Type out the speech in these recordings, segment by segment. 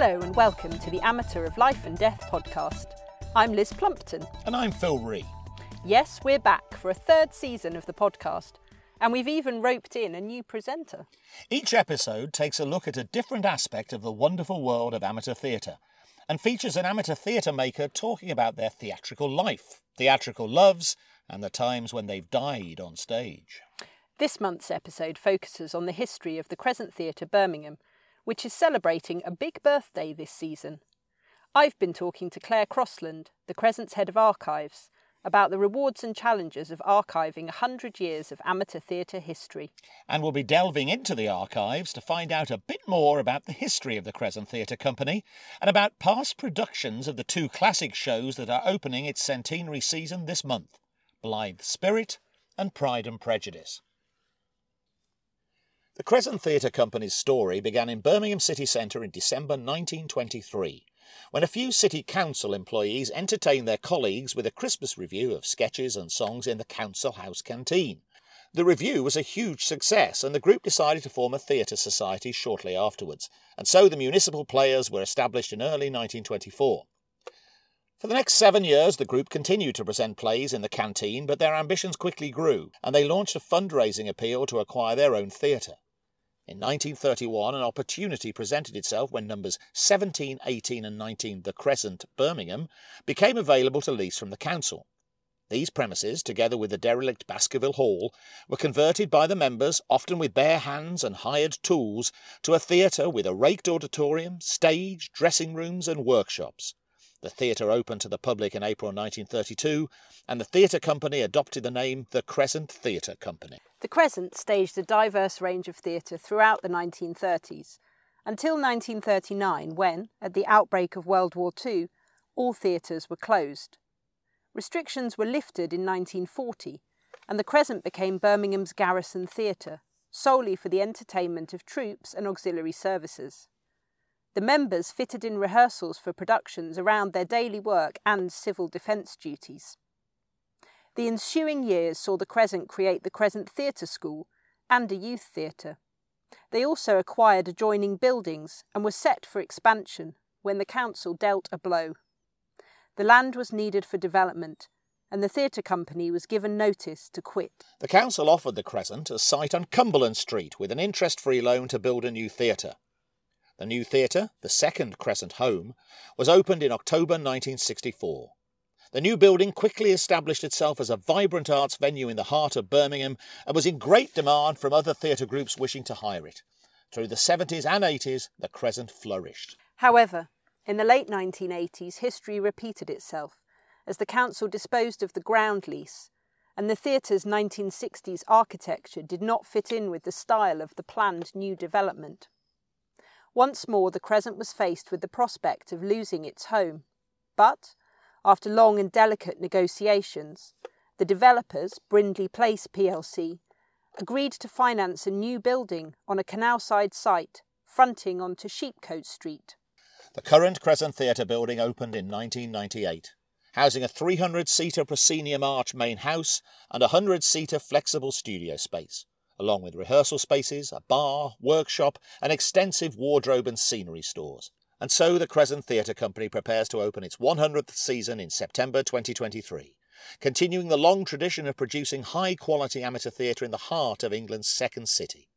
Hello and welcome to the Amateur of Life and Death podcast. I'm Liz Plumpton. And I'm Phil Ree. Yes, we're back for a third season of the podcast, and we've even roped in a new presenter. Each episode takes a look at a different aspect of the wonderful world of amateur theatre and features an amateur theatre maker talking about their theatrical life, theatrical loves, and the times when they've died on stage. This month's episode focuses on the history of the Crescent Theatre Birmingham, which is celebrating a big birthday this season. I've been talking to Clare Crossland, the Crescent's head of archives, about the rewards and challenges of archiving 100 years of amateur theatre history. And we'll be delving into the archives to find out a bit more about the history of the Crescent Theatre Company and about past productions of the two classic shows that are opening its centenary season this month, Blithe Spirit and Pride and Prejudice. The Crescent Theatre Company's story began in Birmingham city centre in December 1923, when a few city council employees entertained their colleagues with a Christmas review of sketches and songs in the council house canteen. The review was a huge success, and the group decided to form a theatre society shortly afterwards, and so the municipal players were established in early 1924. For the next 7 years, the group continued to present plays in the canteen, but their ambitions quickly grew, and they launched a fundraising appeal to acquire their own theatre. In 1931, an opportunity presented itself when numbers 17, 18 and 19 The Crescent, Birmingham, became available to lease from the council. These premises, together with the derelict Baskerville Hall, were converted by the members, often with bare hands and hired tools, to a theatre with a raked auditorium, stage, dressing rooms and workshops. The theatre opened to the public in April 1932, and the theatre company adopted the name The Crescent Theatre Company. The Crescent staged a diverse range of theatre throughout the 1930s, until 1939 when, at the outbreak of World War II, all theatres were closed. Restrictions were lifted in 1940, and the Crescent became Birmingham's garrison theatre, solely for the entertainment of troops and auxiliary services. The members fitted in rehearsals for productions around their daily work and civil defence duties. The ensuing years saw the Crescent create the Crescent Theatre School and a youth theatre. They also acquired adjoining buildings and were set for expansion when the council dealt a blow. The land was needed for development, and the theatre company was given notice to quit. The council offered the Crescent a site on Cumberland Street with an interest-free loan to build a new theatre. The new theatre, the second Crescent home, was opened in October 1964. The new building quickly established itself as a vibrant arts venue in the heart of Birmingham and was in great demand from other theatre groups wishing to hire it. Through the 70s and 80s, the Crescent flourished. However, in the late 1980s, history repeated itself as the council disposed of the ground lease, and the theatre's 1960s architecture did not fit in with the style of the planned new development. Once more, the Crescent was faced with the prospect of losing its home. But, after long and delicate negotiations, the developers, Brindley Place PLC, agreed to finance a new building on a canalside site fronting onto Sheepcote Street. The current Crescent Theatre building opened in 1998, housing a 300-seater proscenium arch main house and a 100-seater flexible studio space, along with rehearsal spaces, a bar, workshop and extensive wardrobe and scenery stores. And so the Crescent Theatre Company prepares to open its 100th season in September 2023, continuing the long tradition of producing high-quality amateur theatre in the heart of England's second city.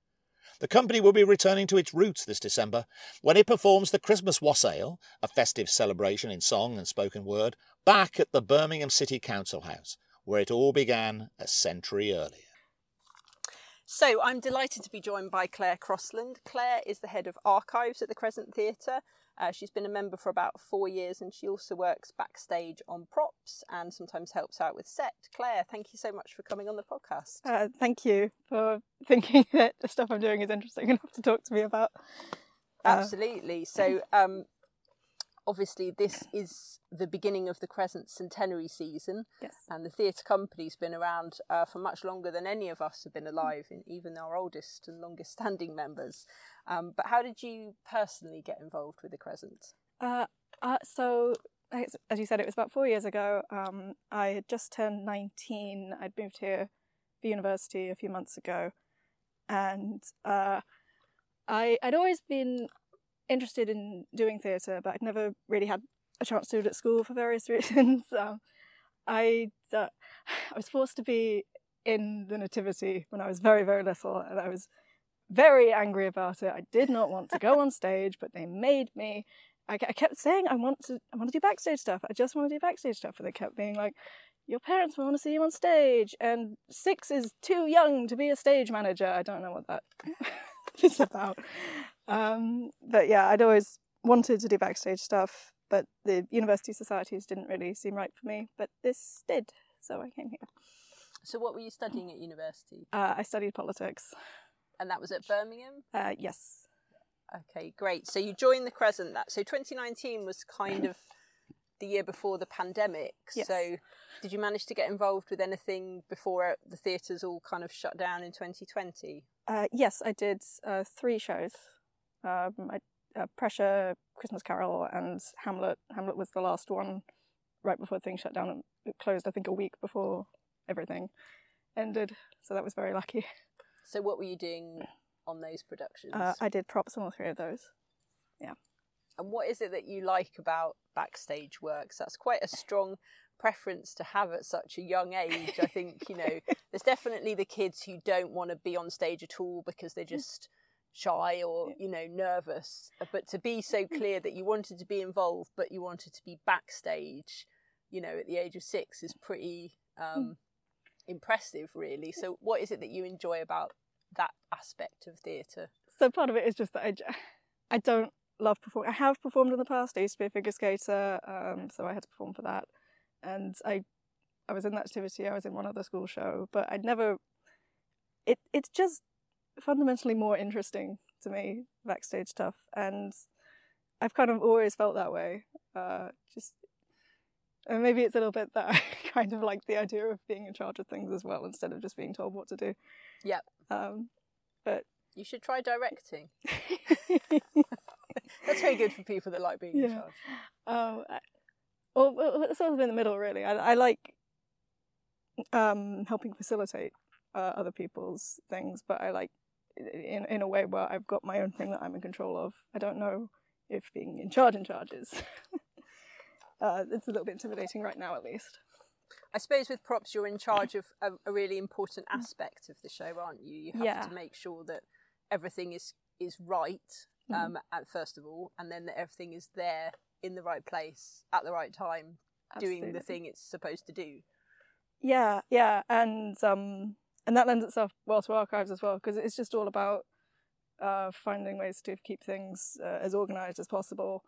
The company will be returning to its roots this December when it performs the Christmas Wassail, a festive celebration in song and spoken word, back at the Birmingham City Council House, where it all began a century earlier. So I'm delighted to be joined by Clare Crossland. Clare is the head of archives at the Crescent Theatre. She's been a member for about 4 years, and she also works backstage on props and sometimes helps out with set. Clare, thank you so much for coming on the podcast. Thank you for thinking that the stuff I'm doing is interesting enough to talk to me about. Absolutely. So obviously this is the beginning of the Crescent centenary season. Yes. And the theatre company's been around for much longer than any of us have been alive, even our oldest and longest standing members. But how did you personally get involved with the Crescent? So, as you said, it was about 4 years ago. I had just turned 19. I'd moved here for university a few months ago. And I'd always been interested in doing theatre, but I'd never really had a chance to do it at school for various reasons. I was forced to be in the Nativity when I was very, very little, and I was very angry about it. I did not want to go on stage, but they made me. I kept saying, I want to do backstage stuff. I just want to do backstage stuff. And they kept being like, your parents will want to see you on stage, and 6 is too young to be a stage manager. I don't know what that is about. But yeah, I'd always wanted to do backstage stuff, but the university societies didn't really seem right for me. But this did, so I came here. So what were you studying at university? I studied politics. And that was at Birmingham? Yes. Okay, great. So you joined the Crescent. So 2019 was kind of the year before the pandemic. Yes. So did you manage to get involved with anything before the theatres all kind of shut down in 2020? Yes, I did 3 shows. Pressure, Christmas Carol and Hamlet. Hamlet was the last one right before things shut down, and it closed, I think, a week before everything ended. So that was very lucky. So what were you doing on those productions? I did props on all 3 of those. Yeah. And what is it that you like about backstage works? That's quite a strong preference to have at such a young age. I think, you know, there's definitely the kids who don't want to be on stage at all because they're just shy or, you know, nervous. But to be so clear that you wanted to be involved, but you wanted to be backstage, you know, at the age of 6 is pretty impressive, really. So what is it that you enjoy about that aspect of theatre? So part of it is just that I don't love performing. I have performed in the past. I used to be a figure skater, so I had to perform for that. And I was in that activity. I was in one other school show, but I'd never. It's just fundamentally more interesting to me, backstage stuff, and I've kind of always felt that way. And maybe it's a little bit that I kind of like the idea of being in charge of things as well, instead of just being told what to do. Yeah. But you should try directing. That's very good for people that like being in charge. Well, sort of in the middle, really. I like helping facilitate other people's things, but I like in a way where I've got my own thing that I'm in control of. I don't know if being in charge is. It's a little bit intimidating right now, at least. I suppose with props, you're in charge of a really important aspect of the show, aren't you? You have to make sure that everything is right, first of all, and then that everything is there in the right place at the right time, doing the thing it's supposed to do. Yeah, and that lends itself well to archives as well, because it's just all about finding ways to keep things as organised as possible,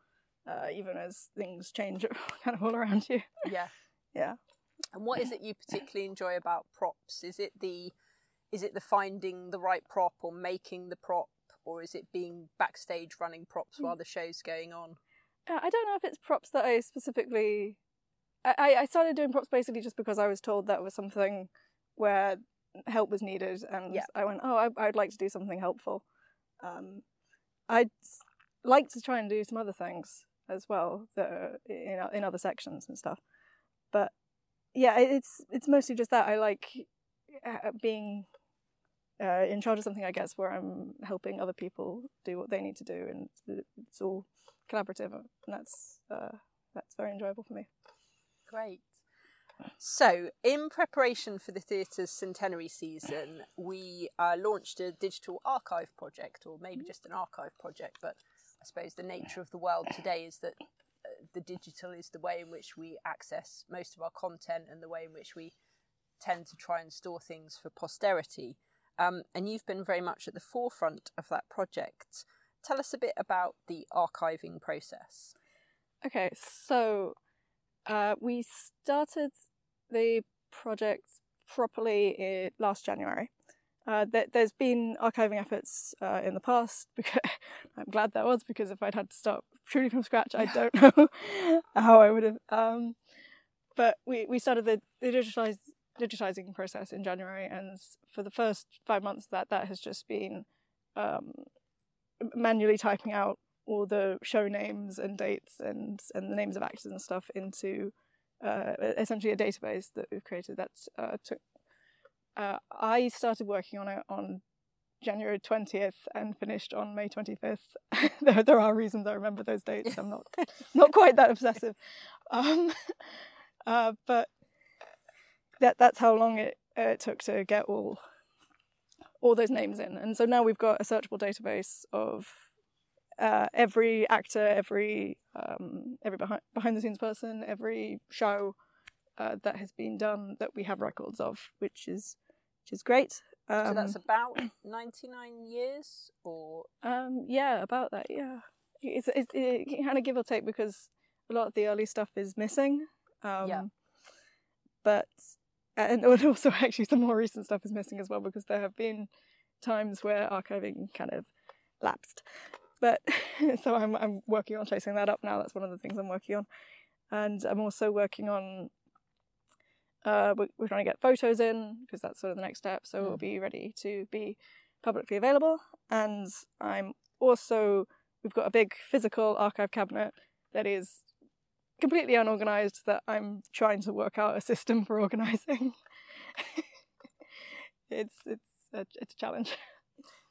even as things change kind of all around you. Yeah. Yeah. And what is it you particularly enjoy about props? Is it the finding the right prop, or making the prop, or is it being backstage running props while the show's going on? I don't know if it's props that I specifically... I started doing props basically just because I was told that was something where help was needed, and I went, I'd like to do something helpful. I'd like to try and do some other things as well, that are in other sections and stuff. But yeah, it's mostly just that I like being in charge of something, I guess, where I'm helping other people do what they need to do, and it's all collaborative, and that's very enjoyable for me. Great. So, in preparation for the theatre's centenary season, we launched a digital archive project, or maybe just an archive project, but I suppose the nature of the world today is that the digital is the way in which we access most of our content and the way in which we tend to try and store things for posterity. And you've been very much at the forefront of that project. Tell us a bit about the archiving process. Okay, so we started the project properly last January. There's been archiving efforts in the past, because I'm glad there was, because if I'd had to start truly from scratch, I don't know how I would have. But we started the digitizing process in January, and for the first 5 months that has just been manually typing out all the show names and dates and the names of actors and stuff into essentially a database that we've created. I started working on it on January 20th and finished on May 25th. There are reasons I remember those dates. I'm not quite that obsessive. But that's how long it took to get all those names in. And so now we've got a searchable database of every actor, every behind-the-scenes person, every show that has been done that we have records of, which is great. So that's about 99 years, or yeah, about that. Yeah, it's kind of give or take because a lot of the early stuff is missing. But and also actually some more recent stuff is missing as well because there have been times where archiving kind of lapsed. But so I'm working on chasing that up now. That's one of the things I'm working on, and I'm also working on. We're trying to get photos in because that's sort of the next step. So it'll be ready to be publicly available. And we've got a big physical archive cabinet that is completely unorganised that I'm trying to work out a system for organising. It's a challenge.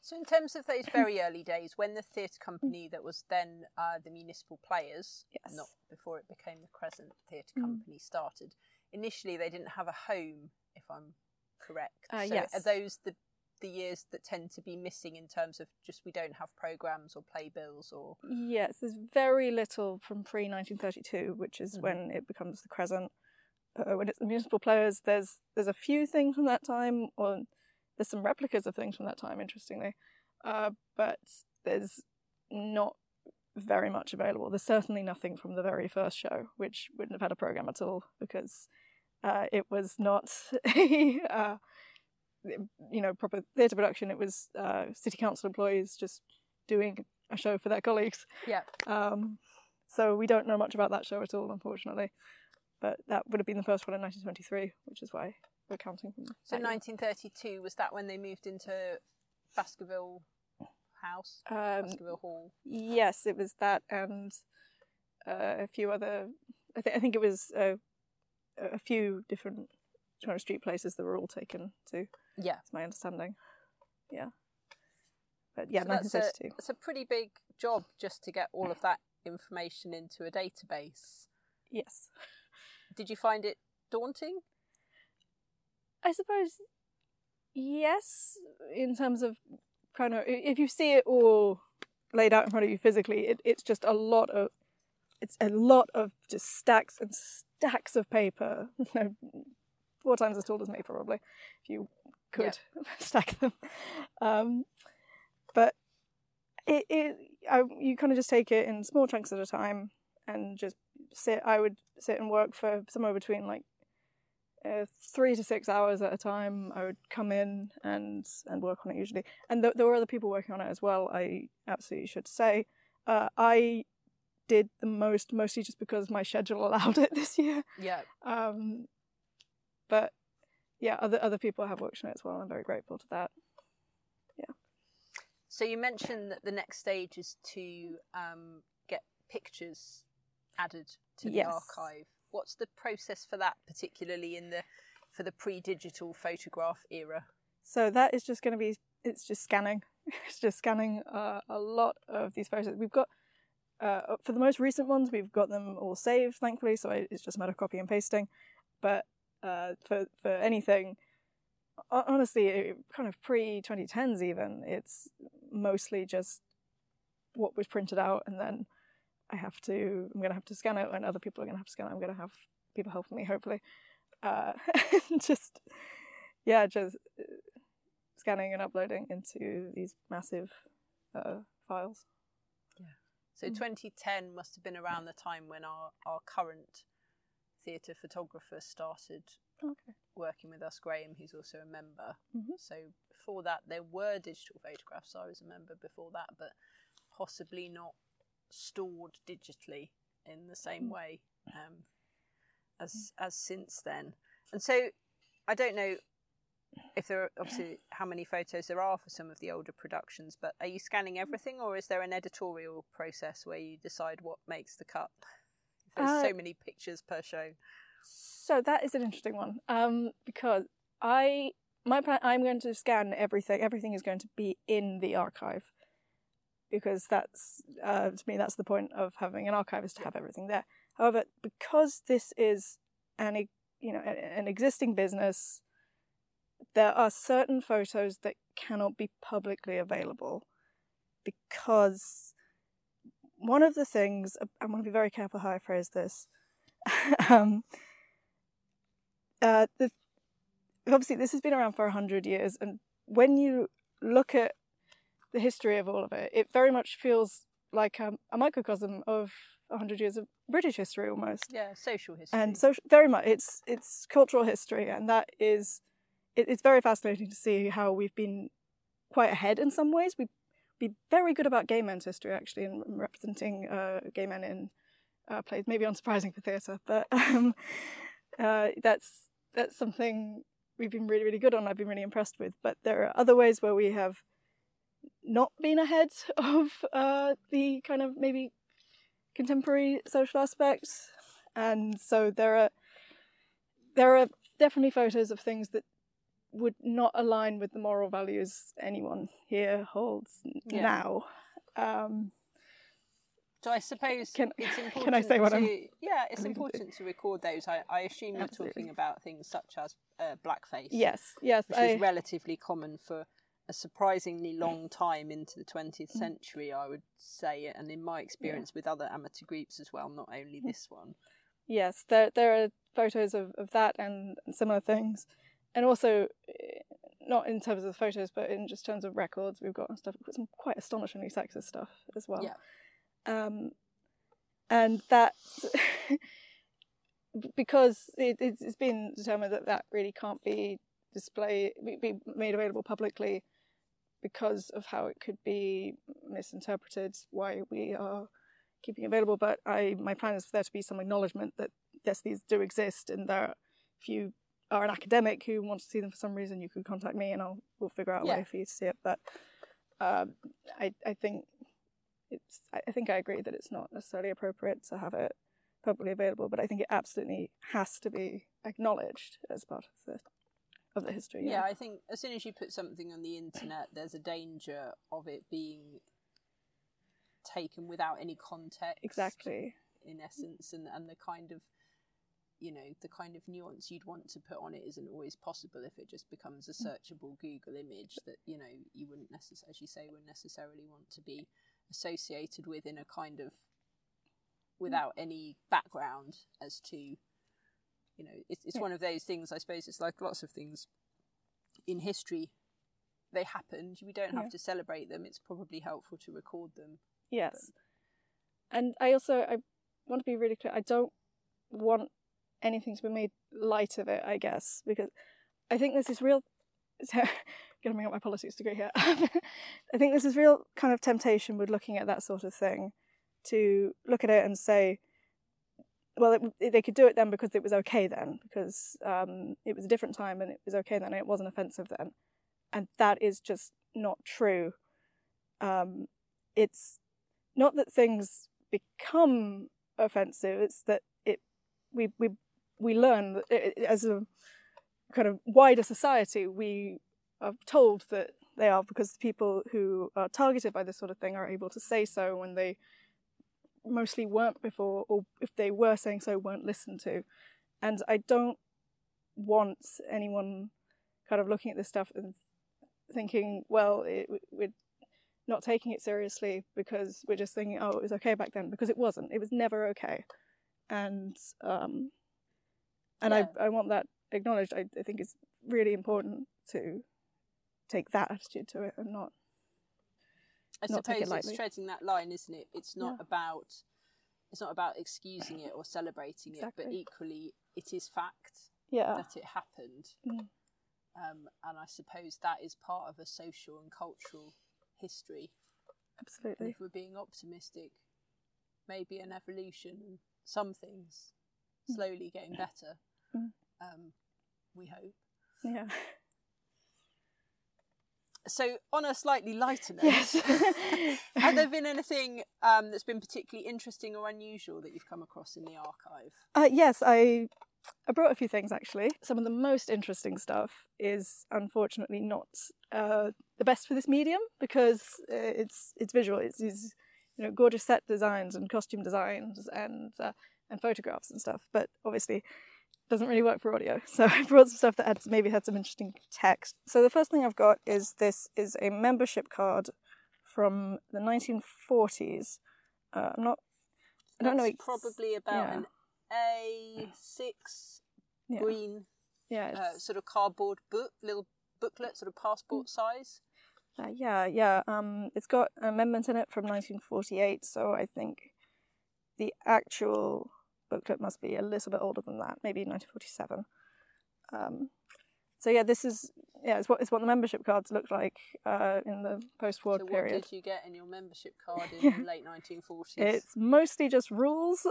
So in terms of those very early days, when the theatre company that was then the Municipal Players, yes. not before it became the Crescent Theatre Company, started, initially they didn't have a home, if I'm correct. So yes. Are those the years that tend to be missing in terms of just we don't have programmes or playbills or...? Yes, there's very little from pre-1932, which is when it becomes the Crescent. When it's the Municipal Players, there's a few things from that time, or... There's some replicas of things from that time, interestingly, but there's not very much available. There's certainly nothing from the very first show, which wouldn't have had a programme at all because it was not a proper theatre production. It was city council employees just doing a show for their colleagues. Yeah. So we don't know much about that show at all, unfortunately. But that would have been the first one in 1923, which is why... Counting from so 1932 was that when they moved into Baskerville House, Baskerville Hall? Yes, it was that, and a few other. I think it was a few different kind of street places that were all taken to. Yeah, that's my understanding. Yeah, but yeah, so 1932. It's a pretty big job just to get all of that information into a database. Yes. Did you find it daunting? I suppose, yes, in terms of kind of, if you see it all laid out in front of you physically, it's just a lot of just stacks and stacks of paper. No, 4 times as tall as me, probably, if you could stack them. But you kind of just take it in small chunks at a time and just sit. I would sit and work for somewhere between 3 to 6 hours at a time. I would come in and work on it usually. And there were other people working on it as well, I absolutely should say. I did the most, mostly just because my schedule allowed it this year. Yeah. But yeah, other people have worked on it as well. I'm very grateful to that. Yeah. So you mentioned that the next stage is to get pictures added to the archive. What's the process for that, particularly for the pre-digital photograph era? So that is just going to be, it's just scanning. It's just scanning a lot of these photos. We've got, for the most recent ones, we've got them all saved, thankfully, so it's just a matter of copy and pasting. But for anything, honestly, kind of pre-2010s even, it's mostly just what was printed out and then I'm going to have to scan it, and other people are going to have to scan it. I'm going to have people helping me, hopefully. Just scanning and uploading into these massive files. Yeah. So 2010 must have been around the time when our current theatre photographer started working with us, Graham, who's also a member. Mm-hmm. So before that, there were digital photographs. I was a member before that, but possibly not stored digitally in the same way as since then. And so I don't know if there are obviously how many photos there are for some of the older productions, but are you scanning everything, or is there an editorial process where you decide what makes the cut? There's so many pictures per show. So that is an interesting one because I my plan, I'm going to scan everything. Everything is going to be in the archive, because that's, to me, that's the point of having an archive, is to have everything there. However, because this is an existing business, there are certain photos that cannot be publicly available, because one of the things, I'm going to be very careful how I phrase this. Obviously, this has been around for 100 years, and when you look at the history of all of it, it very much feels like a microcosm of 100 years of British history, almost. Yeah, social history. And very much, it's cultural history, and that is, it's very fascinating to see how we've been quite ahead in some ways. We've been very good about gay men's history, actually, and representing gay men in plays. Maybe unsurprising for theatre, but that's something we've been really, really good on. I've been really impressed with. But there are other ways where we have not been ahead of the kind of maybe contemporary social aspects, and so there are definitely photos of things that would not align with the moral values anyone here holds now. So I suppose it's important. Can I say what I'm? Yeah, it's important to record those. I assume you're talking about things such as blackface. Yes, which is relatively common for a surprisingly long time into the 20th century, I would say, and in my experience with other amateur groups as well, not only this one. Yes, there are photos of that and similar things, and also not in terms of the photos, but in just terms of records, we've got stuff, some quite astonishingly sexist stuff as well. Yeah. And that, because it's been determined that really can't be made available publicly because of how it could be misinterpreted, why we are keeping it available. But my plan is for there to be some acknowledgement that, yes, these do exist, and that if you are an academic who wants to see them for some reason, you could contact me and we'll figure out a way for you to see it. But I think I agree that it's not necessarily appropriate to have it publicly available, but I think it absolutely has to be acknowledged as part of the history. Yeah, I think as soon as you put something on the internet, there's a danger of it being taken without any context. Exactly. In essence, and the kind of, the kind of nuance you'd want to put on it isn't always possible if it just becomes a searchable Google image that, you wouldn't necessarily, as you say, wouldn't necessarily want to be associated with in a kind of, without any background as to, it's one of those things. I suppose it's like lots of things in history, they happened, we don't have to celebrate them, it's probably helpful to record them. Yes, but. And I want to be really clear, I don't want anything to be made light of it, I guess, because I think this is real gonna bring up my politics degree here. I think this is real kind of temptation with looking at that sort of thing, to look at it and say, well, they could do it then because it was okay then, because it was a different time and it was okay then and it wasn't offensive then. And that is just not true. It's not that things become offensive, it's that we learn that as a kind of wider society, we are told that they are, because the people who are targeted by this sort of thing are able to say so when they mostly weren't before, or if they were saying so, weren't listened to. And I don't want anyone kind of looking at this stuff and thinking, well, we're not taking it seriously because we're just thinking, oh, it was okay back then, because it wasn't. It was never okay. And I want that acknowledged. I think it's really important to take that attitude to it and not take it lightly. I suppose it's treading that line, isn't it? It's not about excusing it or celebrating it, but equally it is fact that it happened. And I suppose that is part of a social and cultural history. Absolutely. And if we're being optimistic, maybe an evolution, and some things slowly getting better. We hope. Yeah. So on a slightly lighter note, has there been anything that's been particularly interesting or unusual that you've come across in the archive? Yes, I I brought a few things, actually. Some of the most interesting stuff is unfortunately not the best for this medium because it's visual. It's these, you know, gorgeous set designs and costume designs and photographs and stuff, but obviously it doesn't really work for audio. So I brought some stuff that had some interesting text. So the first thing I've got is this is a membership card from the 1940s. I don't know. It's probably about an A6 green sort of cardboard little booklet, sort of passport size. It's got an amendment in it from 1948, so I think the actual booklet must be a little bit older than that, maybe 1947. It's what the membership cards looked like in the post-war period. So what did you get in your membership card in the late 1940s? It's mostly just rules.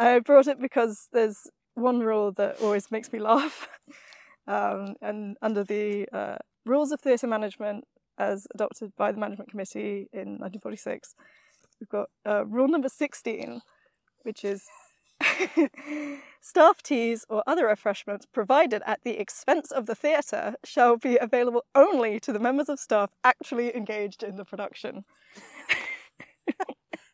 I brought it because there's one rule that always makes me laugh. And under the rules of theatre management as adopted by the management committee in 1946, we've got rule number 16, which is... staff teas or other refreshments provided at the expense of the theatre shall be available only to the members of staff actually engaged in the production.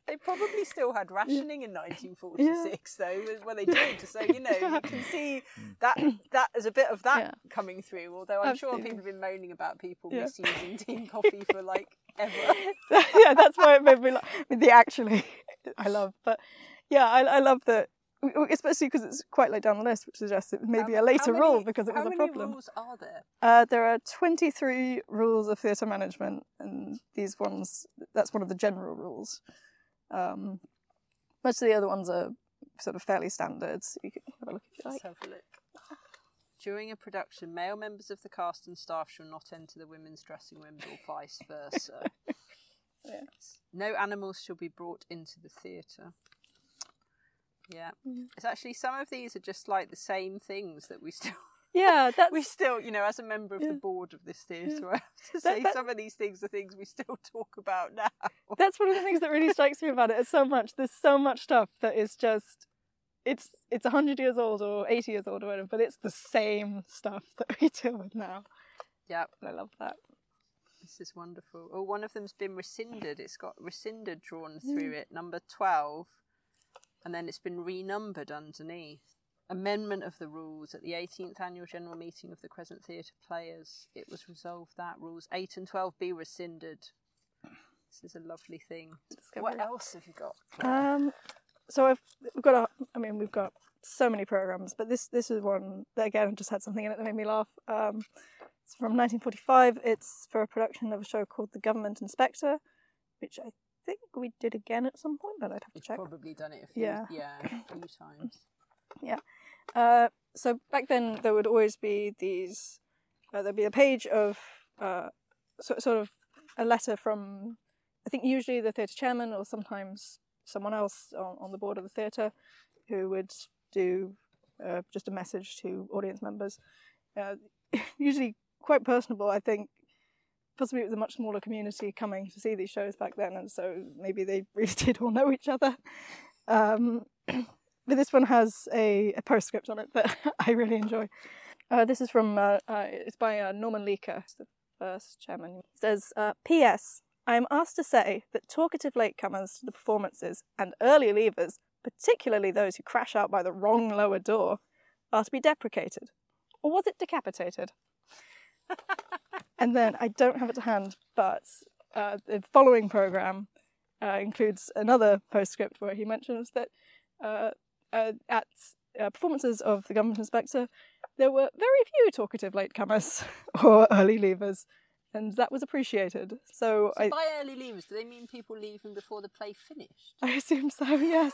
They probably still had rationing in 1946, though. Well, they did. So, you know, you can see that there's a bit of that coming through, although I'm sure people have been moaning about people misusing tea coffee for, like, ever. That's why it made me laugh. I mean, I love that, especially because it's quite low down the list, which suggests it may be a later rule because it was a problem. How many rules are there? There are 23 rules of theatre management, and these ones, that's one of the general rules. Most of the other ones are sort of fairly standard. So you can have a look if you like. Let's have a look. During a production, male members of the cast and staff shall not enter the women's dressing rooms or vice versa. No animals shall be brought into the theatre. Yeah, it's actually some of these are just like the same things that we still. You know, as a member of the board of this theatre, I have to say some of these things are things we still talk about now. That's one of the things that really strikes me about it. It's so much. There's so much stuff that is just, it's 100 years old or 80 years old or whatever, but it's the same stuff that we deal with now. Yeah, I love that. This is wonderful. Oh, one of them's been rescinded. It's got rescinded drawn through it, number 12. And then it's been renumbered underneath. Amendment of the rules. At the 18th Annual General Meeting of the Crescent Theatre Players, it was resolved that rules 8 and 12 be rescinded. This is a lovely thing. What else have you got? So we've got so many programmes, but this is one that, again, just had something in it that made me laugh. It's from 1945. It's for a production of a show called The Government Inspector, which I think we did again at some point, but I'd have to check. Probably done it a few times. Yeah. So back then there would always be these. There'd be a page of sort of a letter from, I think usually the theatre chairman or sometimes someone else on the board of the theatre, who would do just a message to audience members. Usually quite personable, I think. Possibly it was a much smaller community coming to see these shows back then, and so maybe they really did all know each other. But this one has a postscript on it that I really enjoy. This is from, it's by Norman Leaker, the first chairman. It says, P.S. I am asked to say that talkative latecomers to the performances and early leavers, particularly those who crash out by the wrong lower door, are to be deprecated. Or was it decapitated? And then I don't have it to hand, but the following programme includes another postscript where he mentions that at performances of The Government Inspector, there were very few talkative latecomers or early leavers, and that was appreciated. So by early leavers, do they mean people leaving before the play finished? I assume so, yes.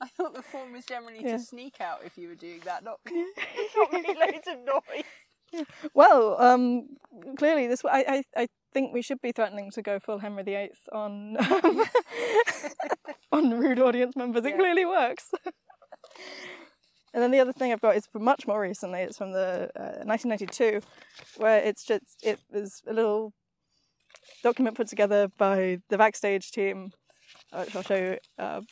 I thought the form was generally to sneak out if you were doing that, not really loads of noise. Yeah. Well, clearly this. I think we should be threatening to go full Henry VIII on on rude audience members. It clearly works. And then the other thing I've got is from much more recently. It's from the 1992, where it was a little document put together by the backstage team, which I'll show you.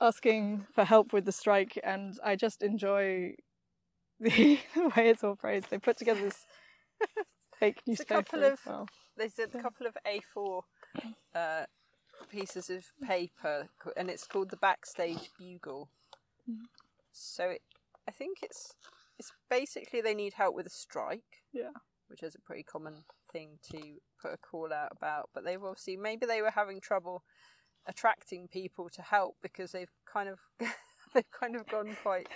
asking for help with the strike, and I just enjoy the way it's all phrased. They put together this fake newspaper. There's a couple of A4 pieces of paper, and it's called the Backstage Bugle. So I think it's basically they need help with a strike. Yeah. Which is a pretty common thing to put a call out about. But they've obviously, maybe they were having trouble attracting people to help because they've kind of gone quite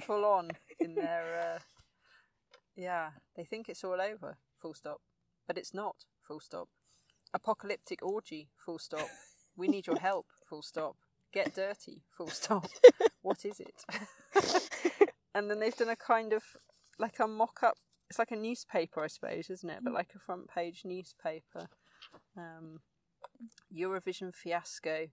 full on in their they think it's all over, full stop, but it's not, full stop. Apocalyptic orgy, full stop. We need your help, full stop. Get dirty, full stop. What is it? And then they've done a kind of like a mock-up. It's like a newspaper, I suppose, isn't it? But like a front page newspaper. Eurovision fiasco.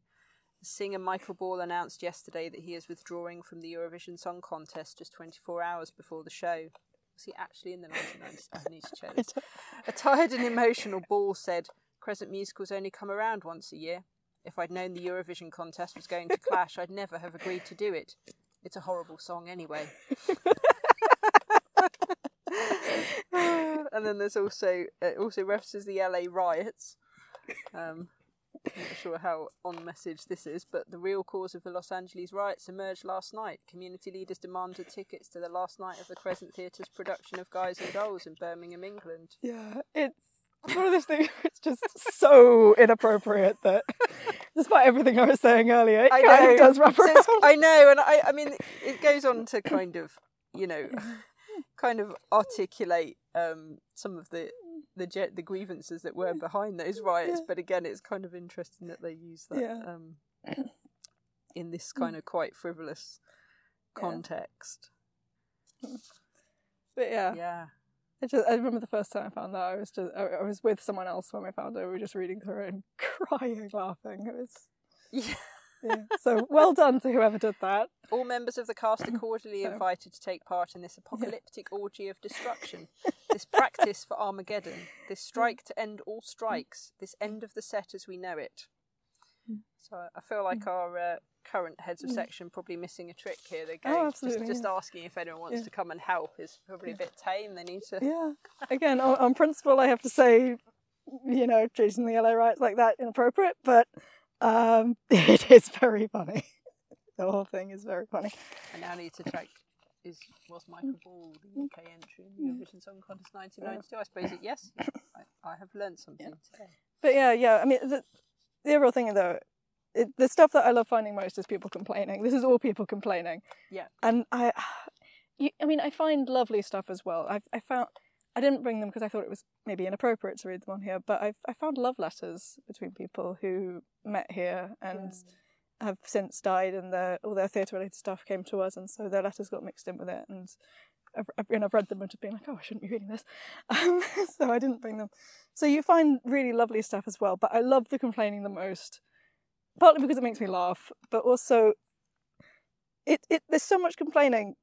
Singer Michael Barry announced yesterday that he is withdrawing from the Eurovision Song Contest just 24 hours before the show. Was he actually in the 1990s? I need to check this. A tired and emotional Barry said, "Crescent musicals only come around once a year. If I'd known the Eurovision contest was going to clash, I'd never have agreed to do it. It's a horrible song anyway." And then there's also references the LA riots. I'm not sure how on message this is, but the real cause of the Los Angeles riots emerged last night. Community leaders demanded tickets to the last night of the Crescent Theatre's production of Guys and Dolls in Birmingham, England. Yeah, it's one of those things that's just so inappropriate that, despite everything I was saying earlier, it kind of does wrap around. I know, and I mean, it goes on to kind of, you know, kind of articulate some of the grievances that were behind those riots, but again, it's kind of interesting that they use that in this kind of quite frivolous context. But I remember the first time I found that, I was with someone else when we found it. We were just reading through it and crying, laughing. It was so well done to whoever did that. All members of the cast are cordially invited to take part in this apocalyptic orgy of destruction, this practice for Armageddon, this strike to end all strikes, this end of the set as we know it. So I feel like our current heads of section probably missing a trick here. They're going just asking if anyone wants to come and help is probably a bit tame. They need to again, on principle I have to say, you know, treating the LA riots like that inappropriate, but it is very funny. The whole thing is very funny. I now need to check, was Michael Barry the UK entry in the Eurovision Song Contest 1992? I suppose I have learned something today. But I mean, the overall thing though, the stuff that I love finding most is people complaining. This is all people complaining. Yeah. And I mean, I find lovely stuff as well. I found, I didn't bring them because I thought it was maybe inappropriate to read them on here, but I found love letters between people who met here and have since died, and all their theatre-related stuff came to us, and so their letters got mixed in with it, and I've read them and just been like, oh, I shouldn't be reading this. So I didn't bring them. So you find really lovely stuff as well, but I love the complaining the most, partly because it makes me laugh, but also there's so much complaining,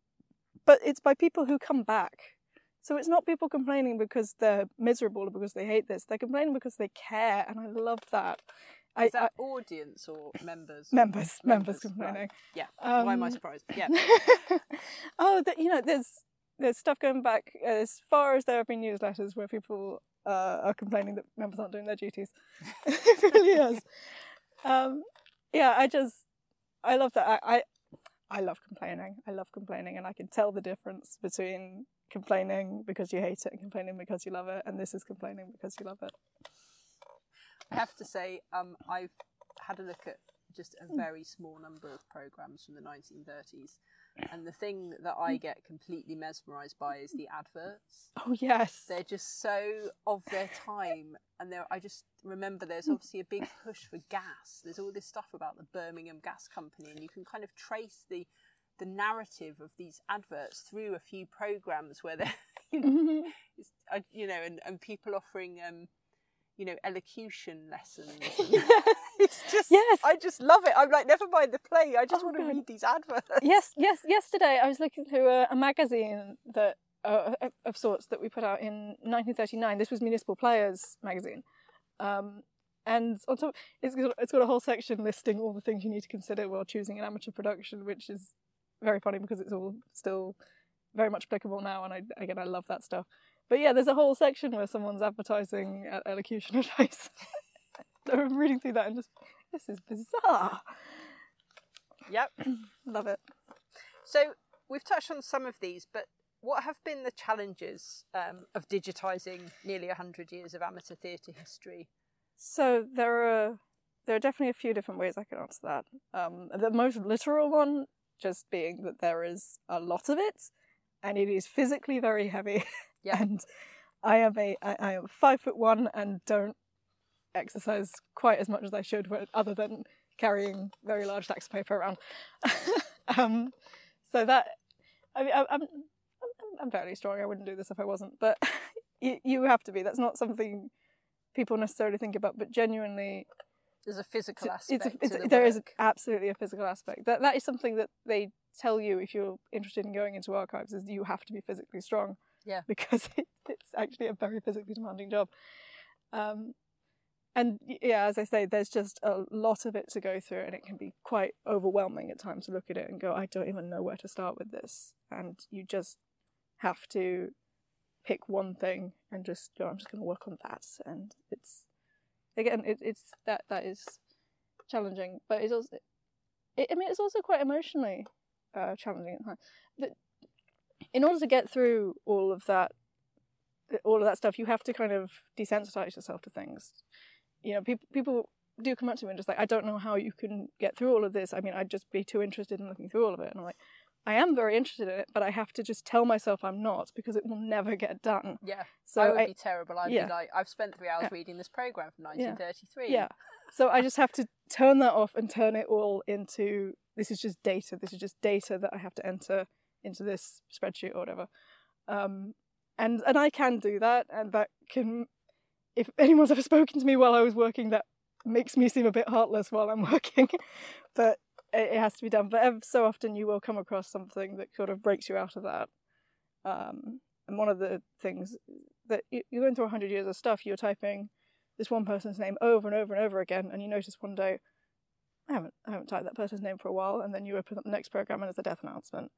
but it's by people who come back. So it's not people complaining because they're miserable or because they hate this. They're complaining because they care, and I love that. Is that audience or members? Members complaining. Right. Yeah. Why am I surprised? Yeah. There's stuff going back as far as there have been newsletters where people are complaining that members aren't doing their duties. It really is. I love that. I love complaining. I love complaining, and I can tell the difference between complaining because you hate it and complaining because you love it, and this is complaining because you love it. I have to say, I've had a look at just a very small number of programmes from the 1930s, and the thing that I get completely mesmerised by is the adverts. Oh yes, they're just so of their time, and I just remember there's obviously a big push for gas. There's all this stuff about the Birmingham Gas Company, and you can kind of trace the narrative of these adverts through a few programmes where they're, you know, and people offering, elocution lessons. Yes. It's just, I just love it. I'm like, never mind the play. I just want to read these adverts. Yes. Yesterday I was looking through a magazine that of sorts that we put out in 1939. This was Municipal Players magazine. And on top, it's got a whole section listing all the things you need to consider while choosing an amateur production, which is very funny because it's all still very much applicable now. And I love that stuff. But yeah, there's a whole section where someone's advertising elocution advice. I'm reading through that and just, this is bizarre. Yep. Love it. So we've touched on some of these, but what have been the challenges of digitising nearly 100 years of amateur theatre history? So there are definitely a few different ways I can answer that. The most literal one just being that there is a lot of it, and it is physically very heavy. Yeah. And I am 5'1" and don't exercise quite as much as I should, other than carrying very large stacks of paper around. So that, I mean, I'm fairly strong. I wouldn't do this if I wasn't, but you have to be. That's not something people necessarily think about, but genuinely there's a physical aspect. There is absolutely a physical aspect. That is something that they tell you if you're interested in going into archives, is you have to be physically strong. Yeah. Because it's actually a very physically demanding job. And yeah, as I say, there's just a lot of it to go through, and it can be quite overwhelming at times to look at it and go, I don't even know where to start with this. And you just have to pick one thing and just go, I'm just going to work on that. And it's, again, it's that is challenging, but it's also, it's also quite emotionally challenging at times. In order to get through all of that stuff, you have to kind of desensitize yourself to things. You know, people do come up to me and just like, I don't know how you can get through all of this. I mean, I'd just be too interested in looking through all of it. And I'm like, I am very interested in it, but I have to just tell myself I'm not, because it will never get done. Yeah, so I would be terrible. I'd be like, I've spent 3 hours reading this programme from 1933. Yeah, so I just have to turn that off and turn it all into, this is just data. This is just data that I have to enter into this spreadsheet or whatever. And I can do that, and that can, if anyone's ever spoken to me while I was working, that makes me seem a bit heartless while I'm working, but it has to be done. But ever so often you will come across something that sort of breaks you out of that. And one of the things that you go into 100 years of stuff, you're typing this one person's name over and over and over again, and you notice one day, I haven't typed that person's name for a while, and then you open up the next programme and it's a death announcement.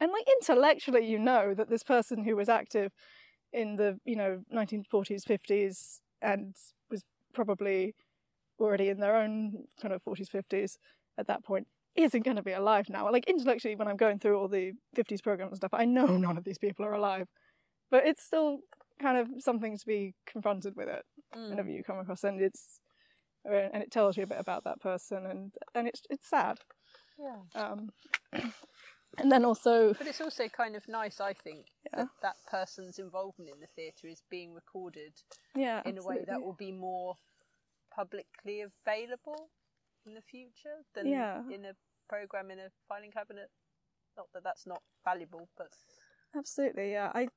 And like, intellectually you know that this person who was active in the 1940s, 50s, and was probably already in their own kind of 40s, 50s, at that point, isn't going to be alive now. Like, intellectually, when I'm going through all the 50s programs and stuff, I know none of these people are alive. But it's still kind of something to be confronted with it whenever you come across, and it tells you a bit about that person, and it's sad. Yeah. And then also, but it's also kind of nice, I think, that person's involvement in the theatre is being recorded. Yeah, in absolutely. A way that will be more publicly available in the future than in a programme in a filing cabinet. Not that that's not valuable, but... Absolutely, yeah. I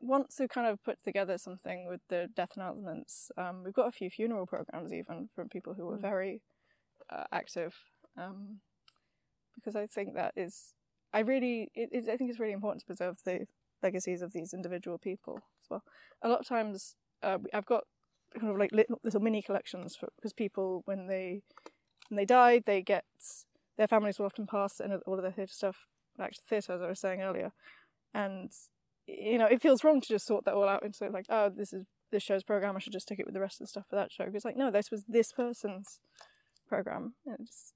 want to kind of put together something with the death announcements. We've got a few funeral programmes even from people who were very active, because I think that is... I think it's really important to preserve the legacies of these individual people as well. A lot of times I've got kind of like little mini collections, because people, when they die, they get, their families will often pass and all of their theatre stuff back to the theatre, as I was saying earlier, and it feels wrong to just sort that all out into like, oh, this is this show's programme, I should just stick it with the rest of the stuff for that show. It's like, no, this was this person's programme, and it just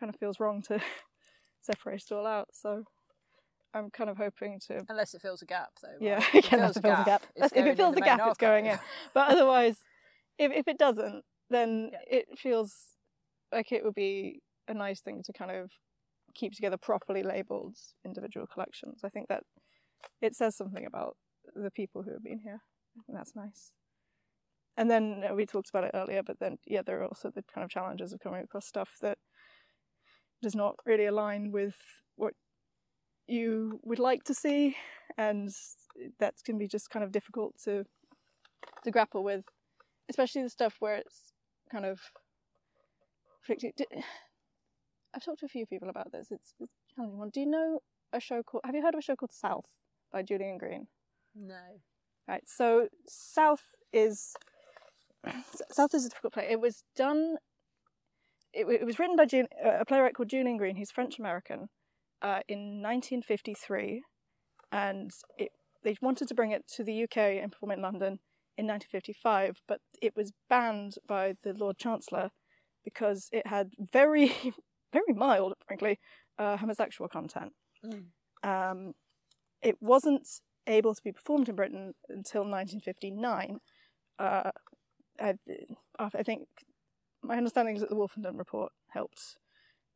kind of feels wrong to separate it all out. So I'm kind of hoping to... Unless it fills a gap, though. Right? Yeah, again, that's a gap. If it fills a gap, it's going in. But otherwise, if it doesn't, then it feels like it would be a nice thing to kind of keep together properly labelled individual collections. I think that it says something about the people who have been here. I think that's nice. And then we talked about it earlier, but then, yeah, there are also the kind of challenges of coming across stuff that does not really align with what you would like to see, and that can be just kind of difficult to grapple with, especially the stuff where it's kind of tricky. I've talked to a few people about this. It's a challenging one. Do you know a show called... Have you heard of a show called South by Julian Green? No. Right, so South is South is a difficult play. It was done. It was written by a playwright called Julian Green, who's French American, in 1953, and they wanted to bring it to the UK and perform it in London in 1955, but it was banned by the Lord Chancellor because it had very, very mild, frankly, homosexual content. Mm. It wasn't able to be performed in Britain until 1959. I think my understanding is that the Wolfenden Report helped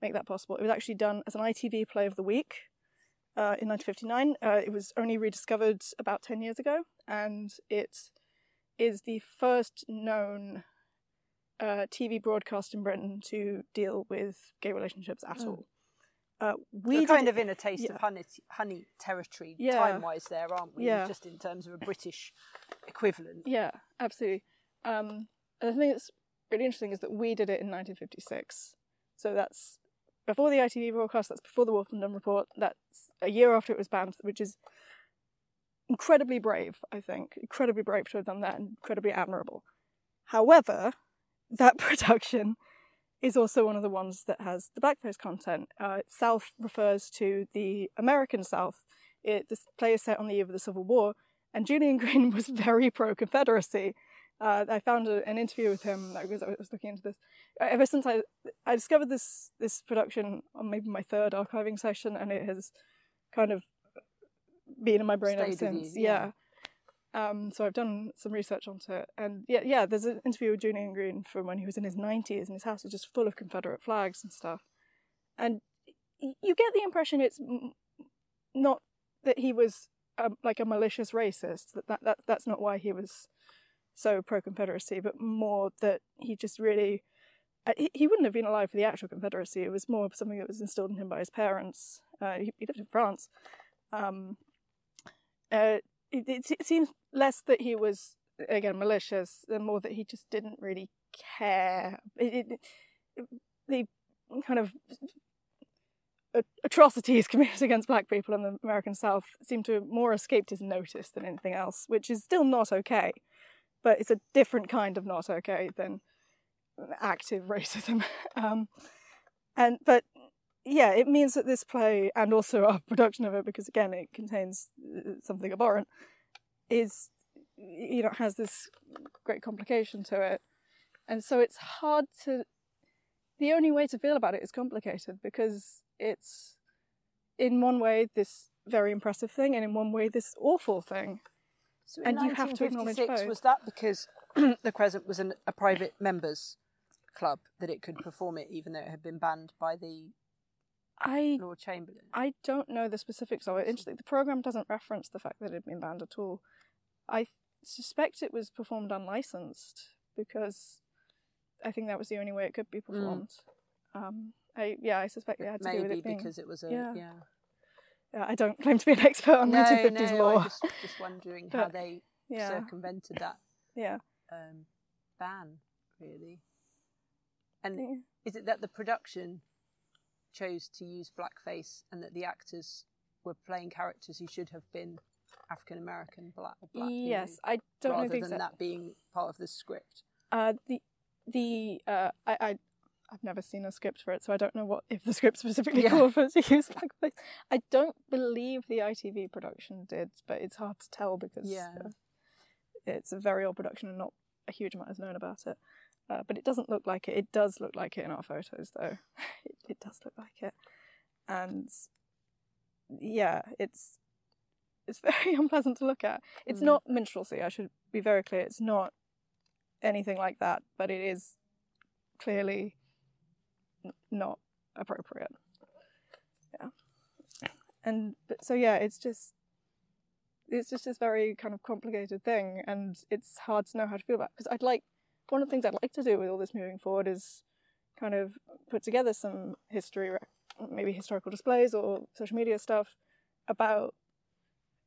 make that possible. It was actually done as an ITV Play of the Week in 1959. It was only rediscovered about 10 years ago, and it is the first known TV broadcast in Britain to deal with gay relationships at all. We're kind of in a taste of honey territory time-wise there, aren't we? Yeah. Just in terms of a British equivalent. Yeah, absolutely. And the thing that's really interesting is that we did it in 1956. So that's before the ITV broadcast, that's before the Wolfenden Report, that's a year after it was banned, which is incredibly brave, I think. Incredibly brave to have done that, and incredibly admirable. However, that production is also one of the ones that has the blackface content. South refers to the American South. This play is set on the eve of the Civil War, and Julian Green was very pro-Confederacy. I found an interview with him because I was looking into this. Ever since I discovered this production on maybe my third archiving session, and it has kind of been in my brain ever since. Yeah. So I've done some research onto it, and there's an interview with Julian Green from when he was in his 90s, and his house was just full of Confederate flags and stuff. And you get the impression it's not that he was like a malicious racist. That's not why he was so pro-Confederacy, but more that he just really... He wouldn't have been alive for the actual Confederacy. It was more something that was instilled in him by his parents. He lived in France. It seems less that he was, again, malicious, and more that he just didn't really care. The kind of atrocities committed against black people in the American South seem to have more escaped his notice than anything else, which is still not okay. But it's a different kind of not okay than active racism. It means that this play, and also our production of it, because again it contains something abhorrent, is, you know, has this great complication to it. And so it's hard to... The only way to feel about it is complicated, because it's in one way this very impressive thing, and in one way this awful thing. So in 1956, was that because the Crescent was a private members' club that it could perform it, even though it had been banned by the Lord Chamberlain? I don't know the specifics of it. Interestingly, the programme doesn't reference the fact that it had been banned at all. I suspect it was performed unlicensed, because I think that was the only way it could be performed. I suspect it had to do with it being... Maybe because it was a... Yeah. I don't claim to be an expert on 1950s law. I'm just wondering how they circumvented that ban, really. And is it that the production chose to use blackface, and that the actors were playing characters who should have been African American, black? Yes, I don't know exactly. Rather than that being part of the script. I've never seen a script for it, so I don't know if the script specifically called for us to use blackface. I don't believe the ITV production did, but it's hard to tell because it's a very old production and not a huge amount is known about it. But it doesn't look like it. It does look like it in our photos, though. It does look like it. And, it's very unpleasant to look at. It's not minstrelsy, I should be very clear. It's not anything like that, but it is clearly... not appropriate. It's just this very kind of complicated thing, and it's hard to know how to feel about it, because one of the things I'd like to do with all this moving forward is kind of put together some history, maybe historical displays or social media stuff about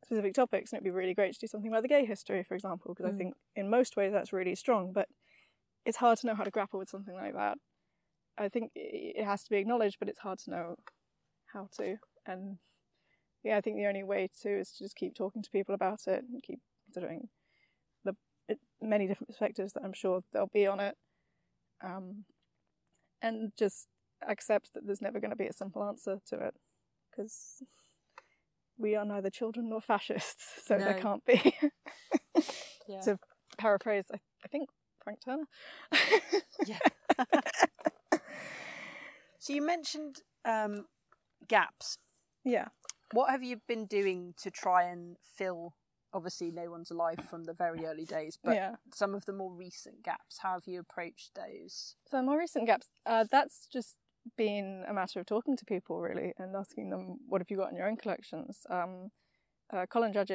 specific topics, and it'd be really great to do something about the gay history, for example, because I think in most ways that's really strong, but it's hard to know how to grapple with something like that. I think it has to be acknowledged, but it's hard to know how to. And I think the only way to is to just keep talking to people about it and keep considering the many different perspectives that I'm sure there'll be on it, and just accept that there's never going to be a simple answer to it, because we are neither children nor fascists, so there can't be. Yeah. To paraphrase, I think, Frank Turner. Yeah. So you mentioned gaps. Yeah. What have you been doing to try and fill, obviously no one's alive from the very early days, but some of the more recent gaps, how have you approached those? So more recent gaps, that's just been a matter of talking to people really and asking them, what have you got in your own collections? Colin Judge,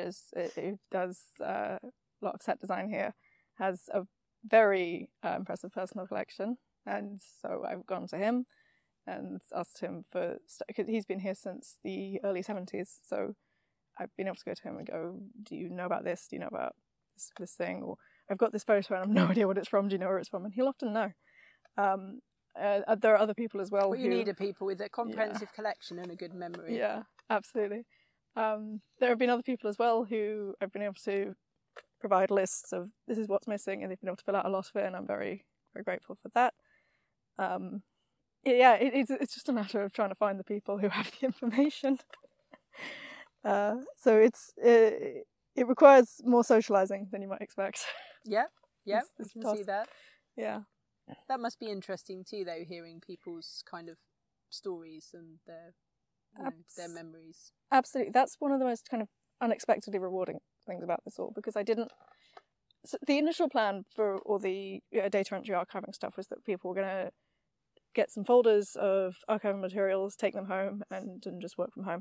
who does a lot of set design here, has a very impressive personal collection, and so I've gone to him and asked him for stuff, because he's been here since the early 70s, so I've been able to go to him and go, do you know about this? Do you know about this thing? Or I've got this photo and I've no idea what it's from. Do you know where it's from? And he'll often know. There are other people as well. What you need are people with a comprehensive collection and a good memory. Yeah, absolutely. There have been other people as well who I've been able to provide lists of this is what's missing, and they've been able to fill out a lot of it, and I'm very, very grateful for that. It's just a matter of trying to find the people who have the information. So it requires more socialising than you might expect. Yeah, I can see that. Yeah. That must be interesting too, though, hearing people's kind of stories and their memories. Absolutely. That's one of the most kind of unexpectedly rewarding things about this all, because I didn't... So the initial plan for all the data entry archiving stuff was that people were going to get some folders of archiving materials, take them home and just work from home.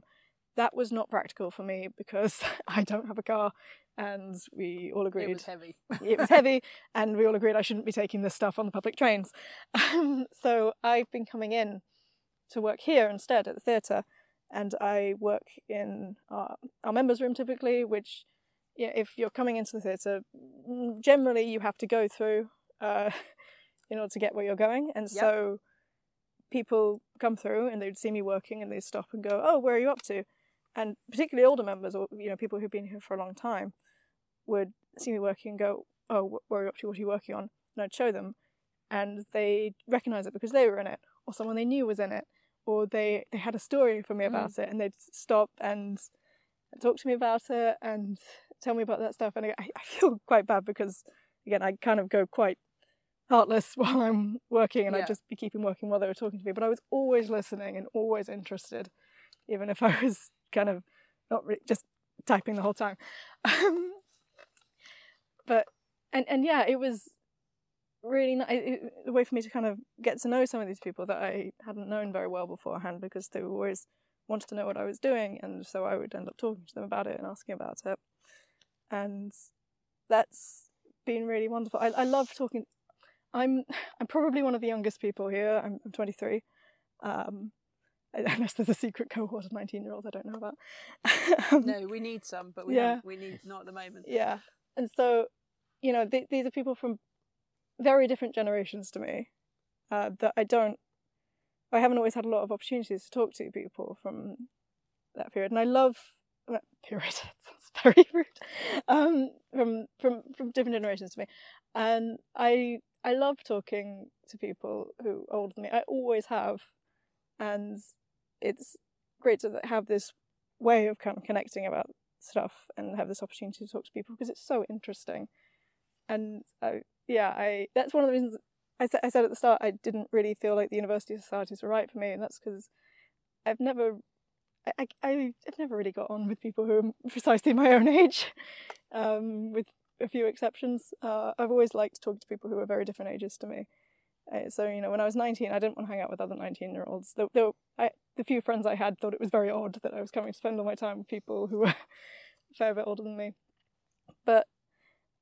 That was not practical for me because I don't have a car, and we all agreed... It was heavy. It was heavy, and we all agreed I shouldn't be taking this stuff on the public trains. So I've been coming in to work here instead at the theatre, and I work in our members' room typically, which, if you're coming into the theatre, generally you have to go through in order to get where you're going. And so people come through and they'd see me working and they'd stop and go, oh, where are you up to? And particularly older members, or people who've been here for a long time, would see me working and go, oh, where are you up to? What are you working on? And I'd show them, and they'd recognise it because they were in it, or someone they knew was in it, or they had a story for me about it, and they'd stop and talk to me about it and tell me about that stuff. And I feel quite bad because, again, I kind of go quite heartless while I'm working, and I'd just be keeping working while they were talking to me. But I was always listening and always interested, even if I was... kind of not really, just typing the whole time. But it was really nice, a way for me to kind of get to know some of these people that I hadn't known very well beforehand, because they always wanted to know what I was doing, and so I would end up talking to them about it and asking about it, and that's been really wonderful. I love talking. I'm probably one of the youngest people here. I'm 23, unless there's a secret cohort of 19-year-olds I don't know about. No, we need some, but we need not at the moment. Yeah, and so, these are people from very different generations to me, that I haven't always had a lot of opportunities to talk to people from that period. And I love that period. It sounds very rude. From different generations to me. And I love talking to people who are older than me. I always have. And it's great to have this way of kind of connecting about stuff and have this opportunity to talk to people, because it's so interesting. And that's one of the reasons I said at the start I didn't really feel like the university societies were right for me, and that's because I've never really got on with people who are precisely my own age, with a few exceptions. I've always liked talking to people who are very different ages to me. So, when I was 19, I didn't want to hang out with other 19-year-olds. The few friends I had thought it was very odd that I was coming to spend all my time with people who were a fair bit older than me. But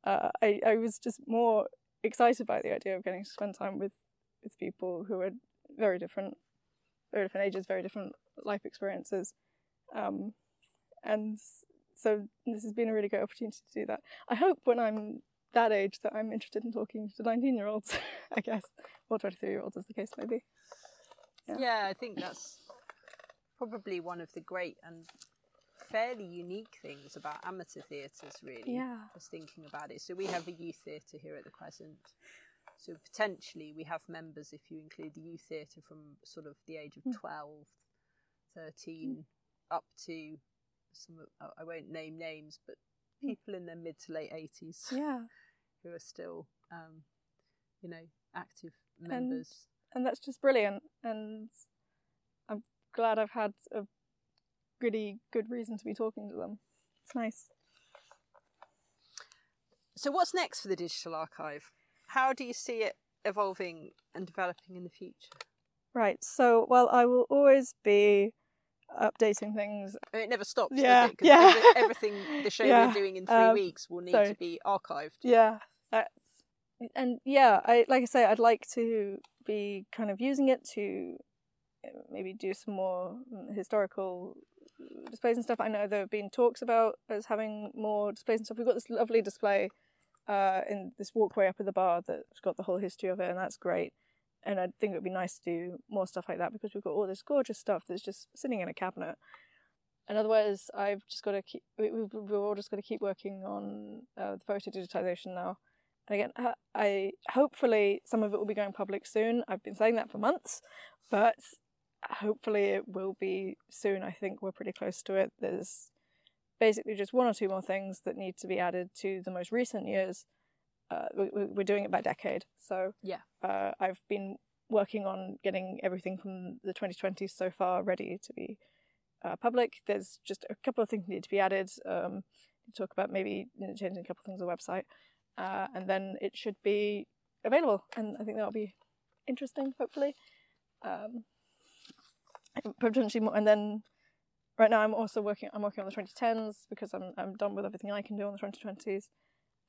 I was just more excited by the idea of getting to spend time with people who were very different ages, very different life experiences. And so this has been a really great opportunity to do that. I hope when I'm that age that I'm interested in talking to 19-year-olds, I guess, or 23-year-olds as the case may be. Yeah, I think that's probably one of the great and fairly unique things about amateur theatres, really. Yeah. I was thinking about it. So we have a youth theatre here at the Crescent. So potentially we have members, if you include the youth theatre, from sort of the age of 12, 13, up to some, I won't name names, but people in their mid to late 80s. Yeah. Who are still, you know, active members. And that's just brilliant. And I'm glad I've had a really good reason to be talking to them. It's nice. So what's next for the digital archive? How do you see it evolving and developing in the future? Right, so, well, I will always be updating things. I mean, it never stops, does it? Because everything, the show we're doing in 3 weeks will need to be archived. Yeah. And yeah, I, like I say, I'd like to be kind of using it to maybe do some more historical displays and stuff. I know there have been talks about us having more displays and stuff. We've got this lovely display in this walkway up at the bar that's got the whole history of it, and that's great. And I think it would be nice to do more stuff like that, because we've got all this gorgeous stuff that's just sitting in a cabinet. And otherwise, I've just got to keep. We've all just got to keep working on the photo digitization now. And again, I hopefully some of it will be going public soon. I've been saying that for months, but hopefully it will be soon. I think we're pretty close to it. There's basically just one or two more things that need to be added to the most recent years. We're doing it by decade, so I've been working on getting everything from the 2020s so far ready to be public. There's just a couple of things that need to be added. Talk about maybe changing a couple of things on the website, and then it should be available. And I think that'll be interesting, hopefully. Potentially more, and then right now I'm also working on the 2010s, because I'm done with everything I can do on the 2020s,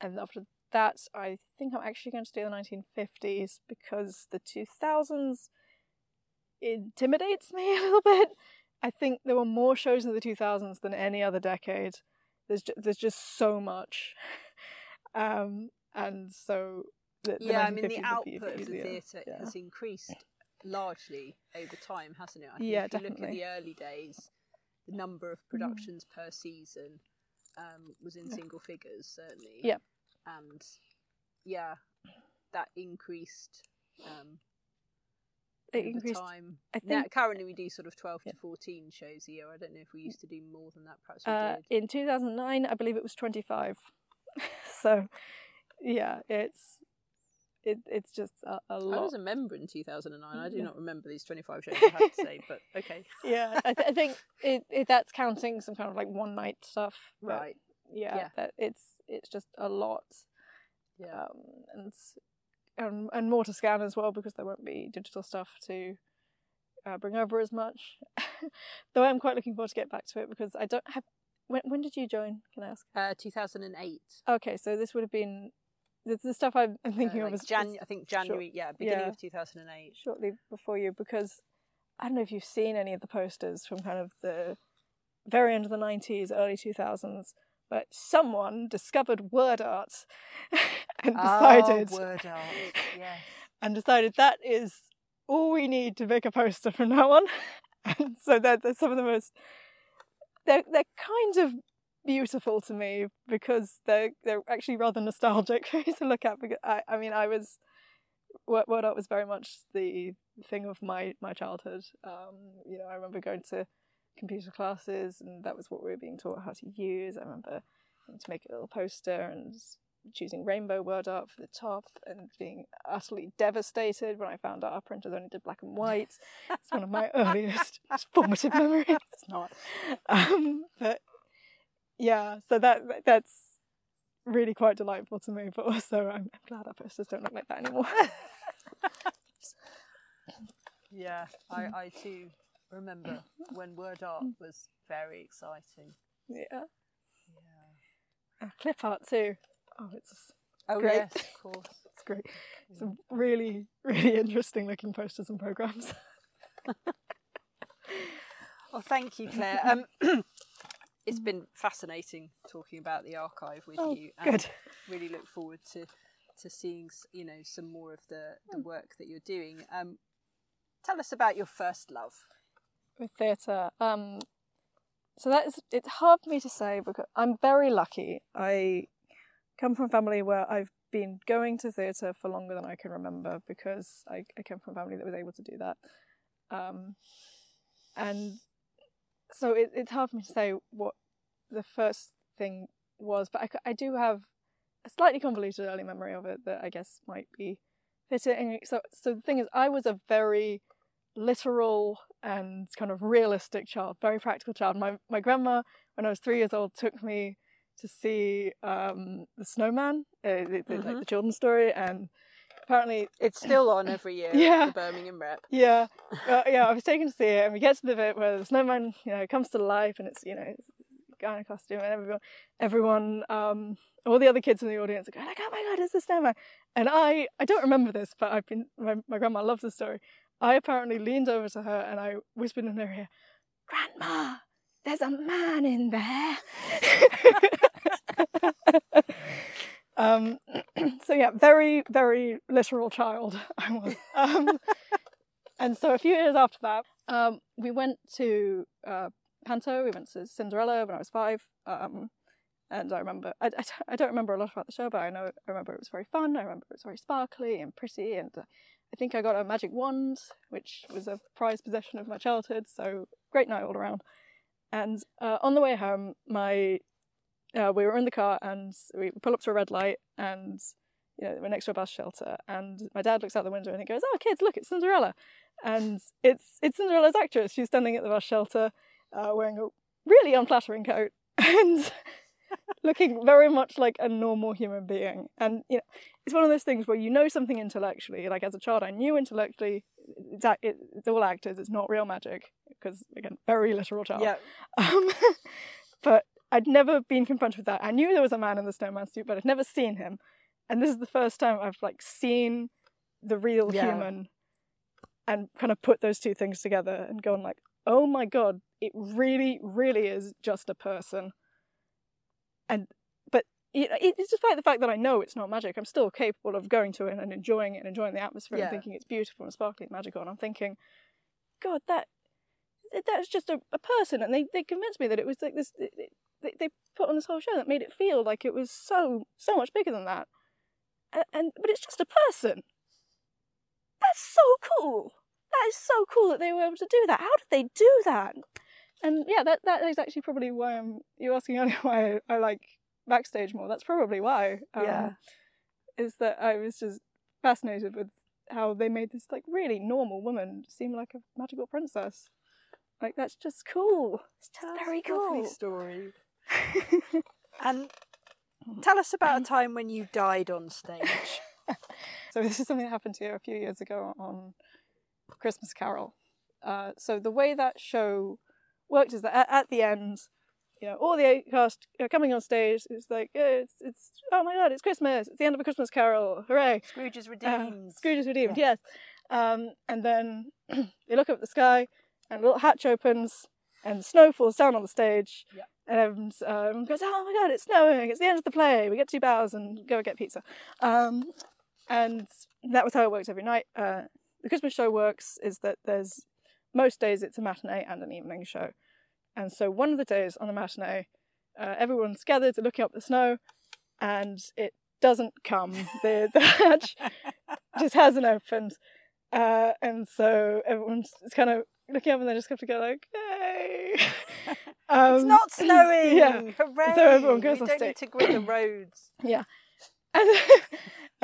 and after that I think I'm actually going to do the 1950s, because the 2000s intimidates me a little bit. I think there were more shows in the 2000s than any other decade. There's just so much, and so the I mean, the output of the theatre has increased largely over time, hasn't it? I think if you look at the early days, the number of productions per season was in single figures, certainly. Yeah. And yeah, that increased over time. I think now, currently we do sort of 12 to 14 shows a year. I don't know if we used to do more than that. Perhaps we did. In 2009, I believe it was 25. So yeah, it's just a lot. I was a member in 2009. I do not remember these 25 shows, I have to say, but okay. Yeah, I think it that's counting some kind of like one night stuff. Right. Yeah. It's just a lot. Yeah. And more to scan as well, because there won't be digital stuff to bring over as much. Though I'm quite looking forward to get back to it, because I don't have... When did you join, can I ask? 2008. Okay, so this would have been... The stuff I'm thinking of is... January, beginning of 2008. Shortly before you, because I don't know if you've seen any of the posters from kind of the very end of the 90s, early 2000s, but someone discovered word art and decided... Oh, word art, yes. And decided that is all we need to make a poster from now on. And so they're some of the most... They're kind of... beautiful to me, because they're actually rather nostalgic to look at, because I mean, I was word art was very much the thing of my childhood. You know, I remember going to computer classes, and that was what we were being taught how to use. I remember having to make a little poster and choosing rainbow word art for the top, and being utterly devastated when I found out our printers only did black and white. It's one of my earliest formative memories. It's not, but. Yeah, so that's really quite delightful to me, but also I'm glad our posters don't look like that anymore. Yeah, I too remember when word art was very exciting. Yeah. And clip art too. Oh, it's great. Yes, of course. It's great. Yeah. Some really, really interesting looking posters and programmes. Oh, thank you, Claire. It's been fascinating talking about the archive with you, and really look forward to seeing, you know, some more of the work that you're doing. Tell us about your first love with theatre. So it's hard for me to say because I'm very lucky. I come from a family where I've been going to theatre for longer than I can remember because I came from a family that was able to do that. And so it's hard for me to say what the first thing was, but I do have a slightly convoluted early memory of it that I guess might be fitting. So the thing is, I was a very literal and kind of realistic child, very practical child. My grandma, when I was 3 years old, took me to see The Snowman, like the children's story, and apparently it's still on every year. Yeah, the Birmingham Rep. Yeah, yeah. I was taken to see it, and we get to the bit where the snowman, comes to life, and it's it's a guy in a costume, and everyone, all the other kids in the audience are going like, "Oh my god, it's the snowman!" And I don't remember this, but my grandma loves the story. I apparently leaned over to her and I whispered in her ear, "Grandma, there's a man in there." So yeah, very, very literal child I was. And so a few years after that, we went to Panto, we went to Cinderella when I was 5. And I remember, I don't remember a lot about the show, but I remember it was very fun. I remember it was very sparkly and pretty, and I think I got a magic wand, which was a prized possession of my childhood, so great night all around. And on the way home, we were in the car and we pull up to a red light and we're next to a bus shelter, and my dad looks out the window and he goes, "Oh kids, look, it's Cinderella." And it's Cinderella's actress. She's standing at the bus shelter wearing a really unflattering coat and looking very much like a normal human being. And it's one of those things where something intellectually, like as a child I knew intellectually it's all actors, it's not real magic, because again, very literal child. Yeah. But I'd never been confronted with that. I knew there was a man in the snowman suit, but I'd never seen him, and this is the first time I've seen the real human and kind of put those two things together and gone like, oh my god, it really, really is just a person. But it's despite the fact that I know it's not magic, I'm still capable of going to it and enjoying it and enjoying the atmosphere and thinking it's beautiful and sparkling and magical. And I'm thinking, God, that's just a person. And they convinced me that it was like this. They put on this whole show that made it feel like it was so much bigger than that. But it's just a person. That's so cool. That is so cool that they were able to do that. How did they do that? And yeah, that is actually probably why you were asking earlier why I like Backstage more. That's probably why. Is that I was just fascinated with how they made this really normal woman seem like a magical princess. Like, that's just cool. It's just very cool. Lovely story. And tell us about a time when you died on stage. So this is something that happened to you a few years ago on Christmas Carol. So the way that show worked is that at the end, all the cast are coming on stage. It's like, it's oh my god, it's Christmas! It's the end of A Christmas Carol! Hooray! Scrooge is redeemed. Scrooge is redeemed. Yes. And then they look up at the sky, and a little hatch opens, and snow falls down on the stage. Yeah. And everyone goes, "Oh my god, it's snowing! It's the end of the play. We get 2 bows and go get pizza." And that was how it worked every night. The Christmas show works is that there's most days it's a matinee and an evening show. And so one of the days on the matinee, everyone's gathered to look up the snow, and it doesn't come. The hatch just hasn't opened. And so everyone's kind of looking up and they just have to go like, "Hey! It's not snowing! Yeah. Hooray! So everyone goes off stage. We don't need to grid the roads." Yeah.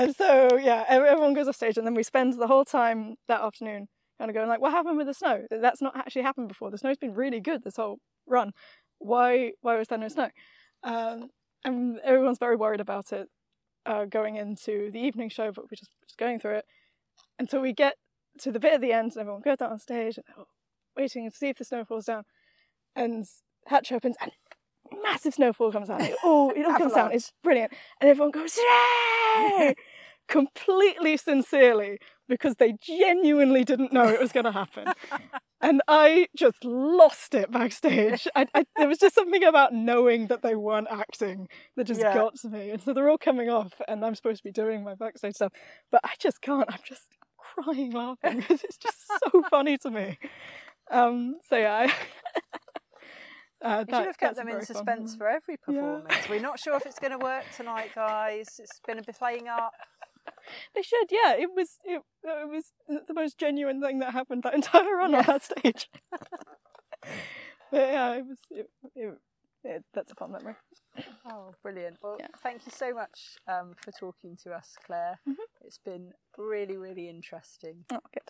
And so, yeah, everyone goes off stage, and then we spend the whole time that afternoon kind of going like, what happened with the snow? That's not actually happened before. The snow's been really good this whole run. Why was there no snow? And everyone's very worried about it going into the evening show, but we're just going through it until we get to the bit at the end, and everyone goes out on stage and they're waiting to see if the snow falls down. And hatch opens and massive snowfall comes out. It all comes down. It's brilliant. And everyone goes, "Yay!" completely sincerely, because they genuinely didn't know it was going to happen. And I just lost it backstage. There was just something about knowing that they weren't acting that just got to me. And so they're all coming off, and I'm supposed to be doing my backstage stuff, but I just can't. I'm just crying laughing because it's just so funny to me. So yeah, You should have kept them in suspense for every performance. Yeah. We're not sure if it's going to work tonight, guys. It's going to be playing up. They should, yeah. It was the most genuine thing that happened that entire run on that stage. But yeah, it was. That's a fun memory. Oh, brilliant. Well, thank you so much for talking to us, Claire. Mm-hmm. It's been really, really interesting. Oh, good.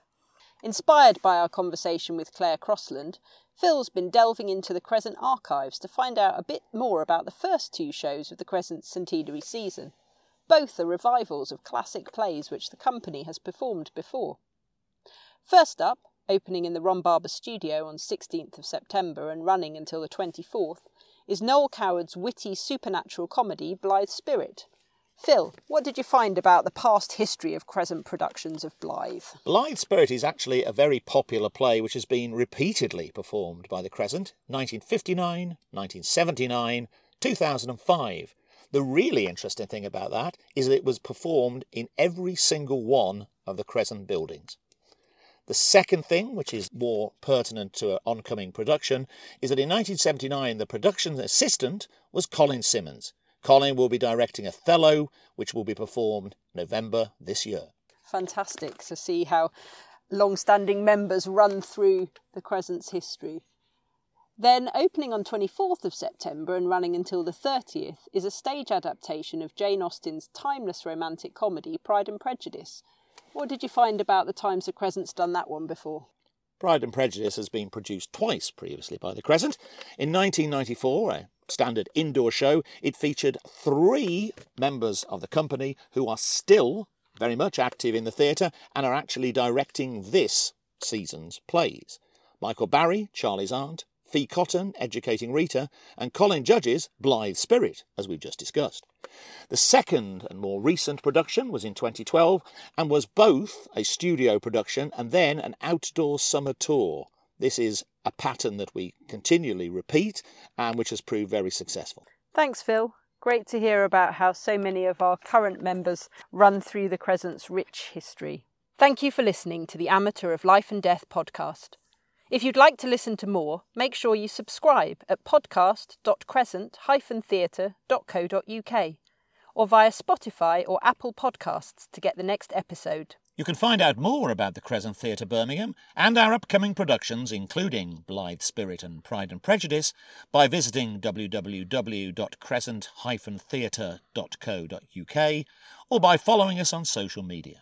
Inspired by our conversation with Clare Crossland, Phil's been delving into the Crescent archives to find out a bit more about the first two shows of the Crescent centenary season. Both are revivals of classic plays which the company has performed before. First up, opening in the Ron Barber studio on 16th of September and running until the 24th, is Noel Coward's witty supernatural comedy Blithe Spirit. Phil, what did you find about the past history of Crescent productions of Blithe? Blithe Spirit is actually a very popular play which has been repeatedly performed by the Crescent, 1959, 1979, 2005. The really interesting thing about that is that it was performed in every single one of the Crescent buildings. The second thing, which is more pertinent to an oncoming production, is that in 1979 the production assistant was Colin Simmons. Colin will be directing Othello, which will be performed November this year. Fantastic to see how long-standing members run through the Crescent's history. Then, opening on 24th of September and running until the 30th, is a stage adaptation of Jane Austen's timeless romantic comedy Pride and Prejudice. What did you find about the times the Crescent's done that one before? Pride and Prejudice has been produced twice previously by the Crescent. In 1994, a standard indoor show, it featured three members of the company who are still very much active in the theatre and are actually directing this season's plays. Michael Barry, Charlie's Aunt, Fee Cotton, Educating Rita, and Colin Judge's Blithe Spirit, as we've just discussed. The second and more recent production was in 2012 and was both a studio production and then an outdoor summer tour. This is a pattern that we continually repeat and which has proved very successful. Thanks, Phil. Great to hear about how so many of our current members run through the Crescent's rich history. Thank you for listening to the Amateur of Life and Death podcast. If you'd like to listen to more, make sure you subscribe at podcast.crescent-theatre.co.uk or via Spotify or Apple Podcasts to get the next episode. You can find out more about the Crescent Theatre Birmingham and our upcoming productions, including Blithe Spirit and Pride and Prejudice, by visiting www.crescent-theatre.co.uk or by following us on social media.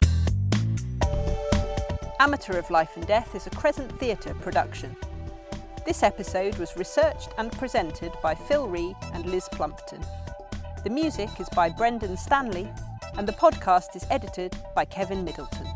Amateur of Life and Death is a Crescent Theatre production. This episode was researched and presented by Phil Ree and Liz Plumpton. The music is by Brendan Stanley and the podcast is edited by Kevin Middleton.